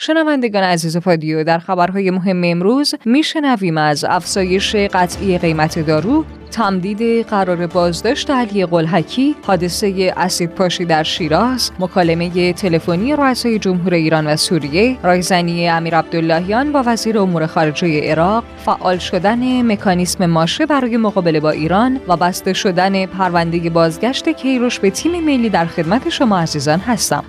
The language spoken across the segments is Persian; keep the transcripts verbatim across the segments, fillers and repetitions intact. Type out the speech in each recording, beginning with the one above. شنوندگان عزیز پادیو، در خبرهای مهم امروز میشنویم از افزایش قطعی قیمت دارو، تمدید قرار بازداشت علی قلهکی، حادثه اسیدپاشی در شیراز، مکالمه تلفنی رؤسای جمهور ایران و سوریه، رایزنی امیرعبداللهیان با وزیر امور خارجه عراق، فعال شدن مکانیسم ماشه برای مقابله با ایران و بسته شدن پرونده بازگشت کیروش به تیم ملی. در خدمت شما عزیزان هستم.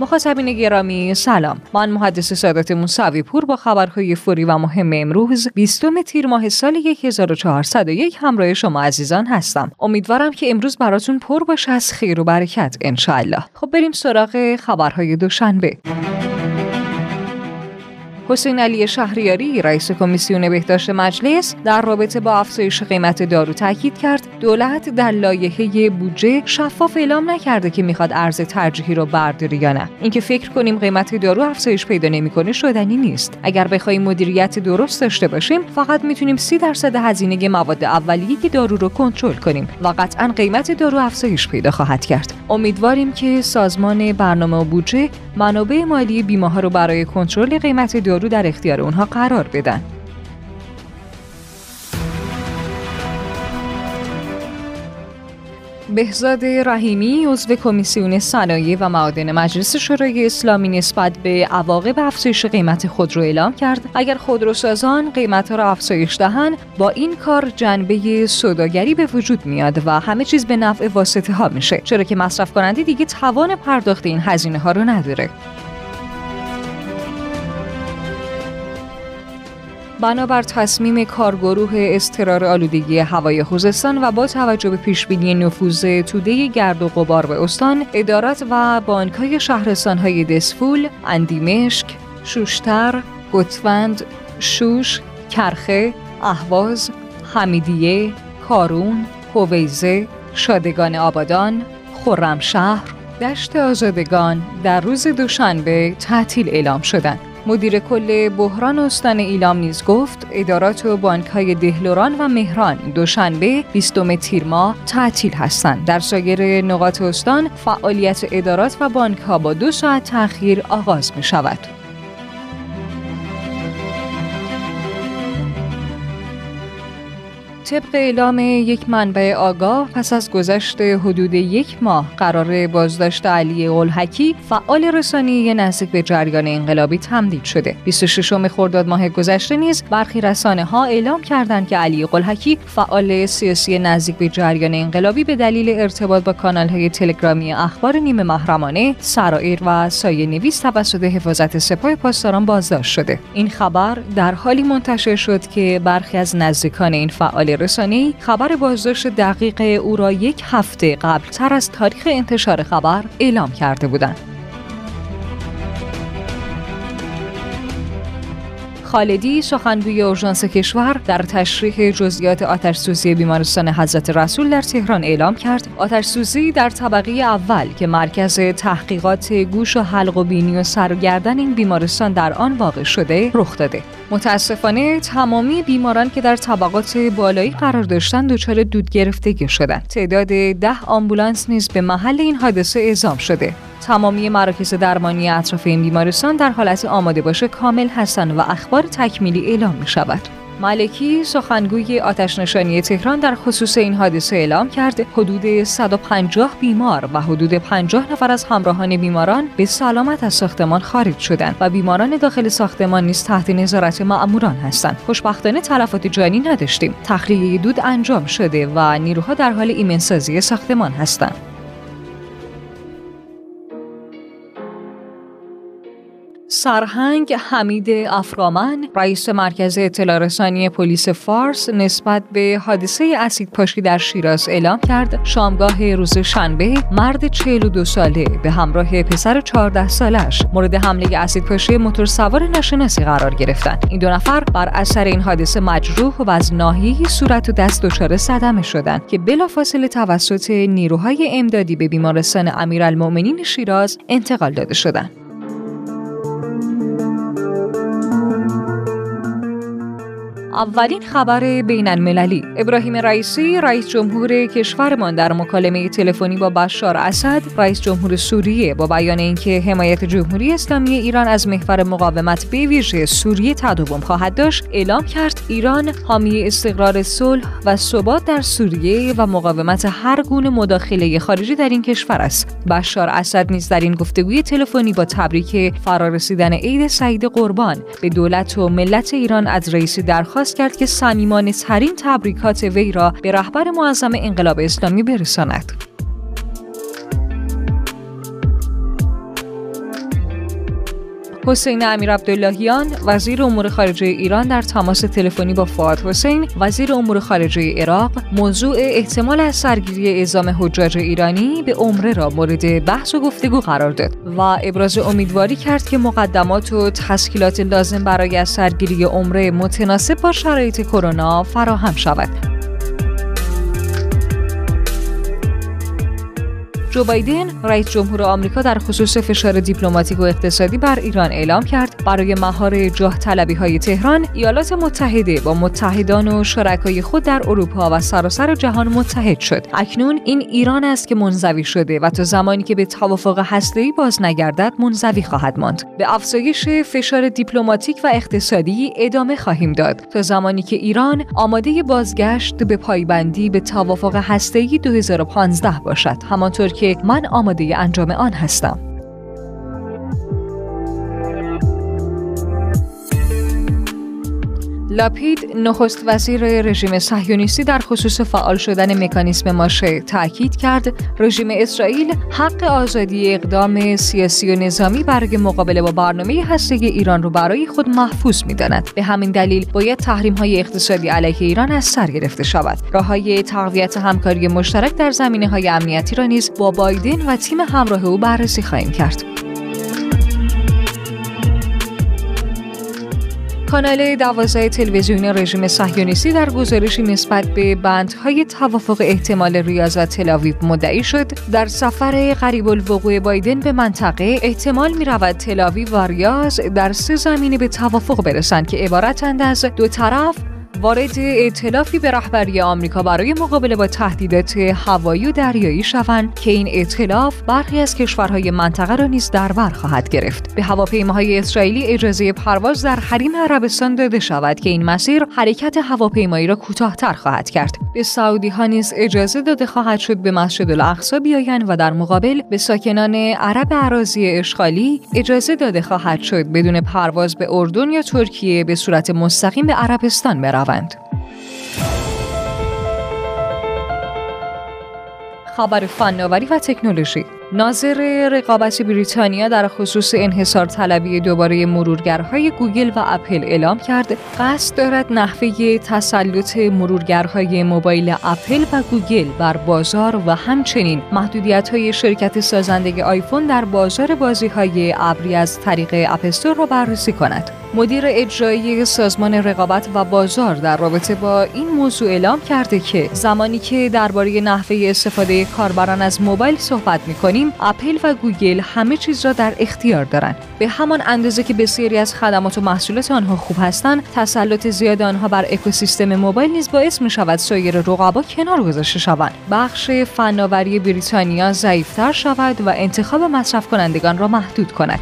مخاطبین گرامی سلام، من محدث سادات موسوی پور با خبرهای فوری و مهم امروز بیستم تیر ماه سال هزار و چهارصد و یک همراه شما عزیزان هستم. امیدوارم که امروز براتون پر باشه از خیر و برکت انشالله. خب بریم سراغ خبرهای دوشنبه. حسین علی شهریاری رئیس کمیسیون بهداشت مجلس در رابطه با افزایش قیمت دارو تاکید کرد دولت در لایحه بودجه شفاف اعلام نکرده که میخواد ارز ترجیحی رو برداره یا نه. اینکه فکر کنیم قیمت دارو افزایش پیدا نمیکنه شدنی نیست. اگر بخوایم مدیریت درست داشته باشیم فقط میتونیم سی درصد هزینه مواد اولیه که دارو رو کنترل کنیم و قطعاً قیمت دارو افزایش پیدا خواهد کرد. امیدواریم که سازمان برنامه بودجه منابع مالی بیمه‌ها رو برای کنترل قیمت دارو رو در اختیار اونها قرار بدن. بهزاد رحیمی عضو کمیسیون صنایع و معادن مجلس شورای اسلامی نسبت به عواقب افزایش قیمت خودرو اعلام کرد اگر خودروسازان قیمت‌ها را افزایش دهند با این کار جنبه سوداگری به وجود میاد و همه چیز به نفع واسطه‌ها میشه، چرا که مصرف کننده دیگه توان پرداخت این هزینه‌ها رو نداره. بنابر تصمیم کارگروه اضطرار آلودگی هوای خوزستان و با توجه به پیشبینی نفوذ توده گرد و غبار به استان، ادارات و بانک‌های شهرستان‌های دسفول، اندیمشک، شوشتر، گوتوند، شوش، کرخه، اهواز، حمیدیه، کارون، هویزه، شادگان آبادان، خرمشهر، دشت آزادگان در روز دوشنبه تعطیل اعلام شدند. مدیر کل بحران استان ایلام نیز گفت ادارات و بانک‌های دهلران و مهران دوشنبه بیستم تیر ماه تعطیل هستند. در سایر نقاط استان فعالیت ادارات و بانک‌ها با دو ساعت تأخیر آغاز می‌شود. طبق اعلام یک منبع آگاه، پس از گذشت حدود یک ماه قرار بازداشت علی قلهکی فعال رسانی نزدیک به جریان انقلابی تمدید شده. بیست و ششم خرداد ماه گذشته نیز برخی رسانه‌ها اعلام کردند که علی قلهکی فعال سیاسی نزدیک به جریان انقلابی به دلیل ارتباط با کانال‌های تلگرامی اخبار نیمه محرمانه، سرائر و سایه‌نویس توسط حفاظت سپاه پاسداران بازداشت شده. این خبر در حالی منتشر شد که برخی از نزدیکان این فعال رسانه‌ای خبر بازداشت دقیق او را یک هفته قبل‌تر از تاریخ انتشار خبر اعلام کرده بودند. خالدی سخنگوی اورژانس کشور در تشریح جزئیات آتش‌سوزی بیمارستان حضرت رسول در تهران اعلام کرد آتش‌سوزی در طبقه اول که مرکز تحقیقات گوش و حلق و بینی و سر و گردن این بیمارستان در آن واقع شده رخ داده. متاسفانه تمامی بیماران که در طبقات بالایی قرار داشتند دچار دود گرفتگی شدند. تعداد ده آمبولانس نیز به محل این حادثه اعزام شده. تمامی مراکز درمانی اطراف این بیمارستان در حالت آماده باشه کامل هستند و اخبار تکمیلی اعلام می شود. ملکی سخنگوی آتش‌نشانی تهران در خصوص این حادثه اعلام کرد حدود صد و پنجاه بیمار و حدود پنجاه نفر از همراهان بیماران به سلامت از ساختمان خارج شدند و بیماران داخل ساختمان نیز تحت نظارت مأموران هستند. خوشبختانه تلفات جانی نداشتیم. تخلیه دود انجام شده و نیروها در حال ایمنسازی ساختمان هستند. سرهنگ حمید افرامن رئیس مرکز اطلاع رسانی پلیس فارس نسبت به حادثه اسیدپاشی در شیراز اعلام کرد شامگاه روز شنبه مرد چهل و دو ساله به همراه پسر چهارده سالش مورد حمله اسیدپاشی موتورسوار ناشناسی قرار گرفتند. این دو نفر بر اثر این حادثه مجروح و از ناحیه صورت و دست دچار صدمه شدند که بلافاصله توسط نیروهای امدادی به بیمارستان امیرالمؤمنین شیراز انتقال داده شدند. اولین خبر بین المللی، ابراهیم رئیسی رئیس جمهور کشورمان در مکالمه تلفنی با بشار اسد رئیس جمهور سوریه با بیان اینکه حمایت جمهوری اسلامی ایران از محور مقاومت به ویژه سوریه تداوم خواهد داشت، اعلام کرد ایران حامی استقرار صلح و ثبات در سوریه و مقاومت هر گونه مداخله خارجی در این کشور است. بشار اسد نیز در این گفتگوی تلفنی با تبریک فرارسیدن عید سعید قربان به دولت و ملت ایران از رئیسی درخواست کرد که صمیمانه ترین تبریکات وی را به رهبر معظم انقلاب اسلامی برساند. حسین امیرعبداللهیان وزیر امور خارجه ایران در تماس تلفنی با فؤاد حسین وزیر امور خارجه عراق موضوع احتمال از سرگیری اعزام حجاج ایرانی به عمره را مورد بحث و گفتگو قرار داد و ابراز امیدواری کرد که مقدمات و تسهیلات لازم برای از سرگیری عمره متناسب با شرایط کرونا فراهم شود. جو بایدن رئیس جمهور آمریکا در خصوص فشار دیپلماتیک و اقتصادی بر ایران اعلام کرد برای مهار جاه طلبی های تهران ایالات متحده با متحدان و شرکای خود در اروپا و سراسر جهان متحد شد. اکنون این ایران است که منزوی شده و تا زمانی که به توافق هسته‌ای باز نگردد منزوی خواهد ماند. به افزایش فشار دیپلماتیک و اقتصادی ادامه خواهیم داد تا زمانی که ایران آماده بازگشت به پایبندی به توافق هسته‌ای دو هزار و پانزده باشد، همانطور که که من آماده انجام آن هستم. لاپید نخست وزیر رژیم صهیونیستی در خصوص فعال شدن مکانیزم ماشه تاکید کرد رژیم اسرائیل حق آزادی اقدام سیاسی و نظامی برای مقابله با برنامه هسته‌ای ایران را برای خود محفوظ می‌داند. به همین دلیل باید تحریم‌های اقتصادی علیه ایران از سر گرفته شود. راه‌های تقویت همکاری مشترک در زمینه‌های امنیتی را نیز با بایدن و تیم همراه او بررسی خواهیم کرد. کانال دوازده تلویزیون رژیم صهیونیستی در گزارشی نسبت به بندهای توافق احتمال ریاض و تل‌آویو مدعی شد در سفر قریب الوقوع بایدن به منطقه احتمال می‌رود تل‌آویو و ریاض در سه زمینه به توافق برسند که عبارتند از دو طرف وارد ائتلافی به رهبری آمریکا برای مقابله با تهدیدات هوایی و دریایی شوند که این ائتلاف برخی از کشورهای منطقه را نیز در بر خواهد گرفت. به هواپیماهای اسرائیلی اجازه پرواز در حریم عربستان داده شود که این مسیر حرکت هواپیمایی را کوتاه‌تر خواهد کرد. به سعودی ها نیز اجازه داده خواهد شد به مسجدالاقصی بیایند و در مقابل به ساکنان عرب اراضی اشغالی اجازه داده خواهد شد بدون پرواز به اردن یا ترکیه به صورت مستقیم به عربستان بروند. خبر فناوری و تکنولوژی. ناظر رقابت بریتانیا در خصوص انحصار طلبی دوباره مرورگرهای گوگل و اپل اعلام کرد قصد دارد نحوه تسلط مرورگرهای موبایل اپل و گوگل بر بازار و همچنین محدودیت‌های شرکت سازنده آیفون در بازار بازی‌های ابری از طریق اپستور را بررسی کند. مدیر اجرایی سازمان رقابت و بازار در رابطه با این موضوع اعلام کرده که زمانی که درباره نحوه استفاده کاربران از موبایل صحبت می‌کنیم اپل و گوگل همه چیز را در اختیار دارند. به همان اندازه که بسیاری از خدمات و محصولات آنها خوب هستند، تسلط زیاد آنها بر اکوسیستم موبایل نیز باعث می شود سایر رقبا کنار گذاشته شوند، بخش فناوری بریتانیا ضعیفتر شود و انتخاب مصرف کنندگان را محدود کند.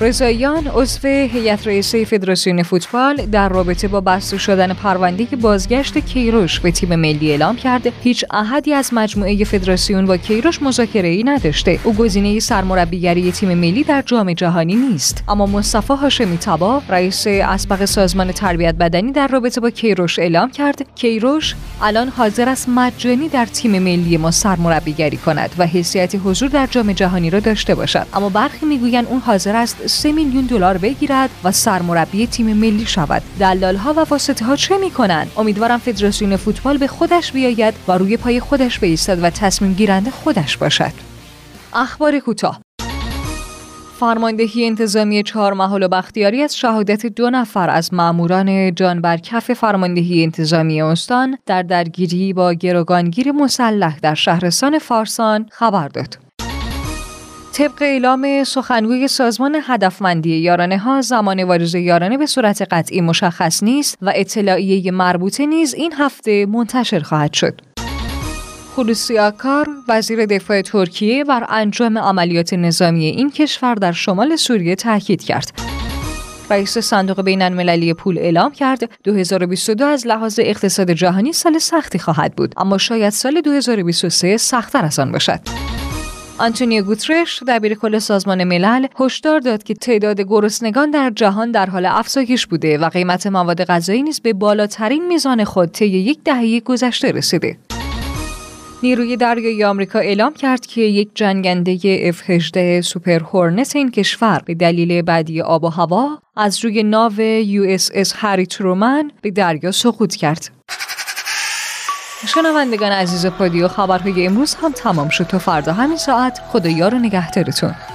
رضاییان عضو هیئت رئیسه فدراسیون فوتبال در رابطه با بسته شدن پرونده بازگشت کیروش به تیم ملی اعلام کرد هیچ عهدی از مجموعه فدراسیون با کیروش مذاکره‌ای نداشته. او گزینه سرمربیگری تیم ملی در جام جهانی نیست. اما مصطفی هاشمی تبا رئیس اسبق سازمان تربیت بدنی در رابطه با کیروش اعلام کرد کیروش الان حاضر است مجانی در تیم ملی ما سرمربیگری کند و حیثیت حضور در جام جهانی را داشته باشد، اما برخی میگویند اون حاضر است سه میلیون دلار بگیرد و سرمربی تیم ملی شود. دلال ها و واسطه ها چه می کنند؟ امیدوارم فدراسیون فوتبال به خودش بیاید و روی پای خودش بایستد و تصمیم گیرنده خودش باشد. اخبار کوتاه. فرماندهی انتظامی چهارمحال و بختیاری از شهادت دو نفر از ماموران جان بر کف فرماندهی انتظامی استان در درگیری با گروگانگیر مسلح در شهرستان فارسان خبر داد. طبق اعلام سخنگوی سازمان هدفمندی یارانه ها، زمان واریز یارانه به صورت قطعی مشخص نیست و اطلاعیه مربوطه نیز این هفته منتشر خواهد شد. خلوسی آکار، وزیر دفاع ترکیه، بر انجام عملیات نظامی این کشور در شمال سوریه تاکید کرد. رئیس صندوق بین المللی پول اعلام کرد دو هزار و بیست و دو از لحاظ اقتصاد جهانی سال سختی خواهد بود، اما شاید سال دو هزار و بیست و سه سخت‌تر از آن باشد. آنتونیو گوترش، دبیرکل سازمان ملل، هشدار داد که تعداد گرسنگان در جهان در حال افزایش بوده و قیمت مواد غذایی نیز به بالاترین میزان خود طی یک دهه گذشته رسیده. نیروی دریایی آمریکا اعلام کرد که یک جنگنده اف هجده سوپر هورنت این کشور به دلیل بدی آب و هوا از روی ناو یو اس اس هری ترومن به دریا سقوط کرد. شنوندگان عزیز پادیو، خبرهای امروز هم تمام شد. تا فردا همین ساعت، خدا یار و نگهدارتون.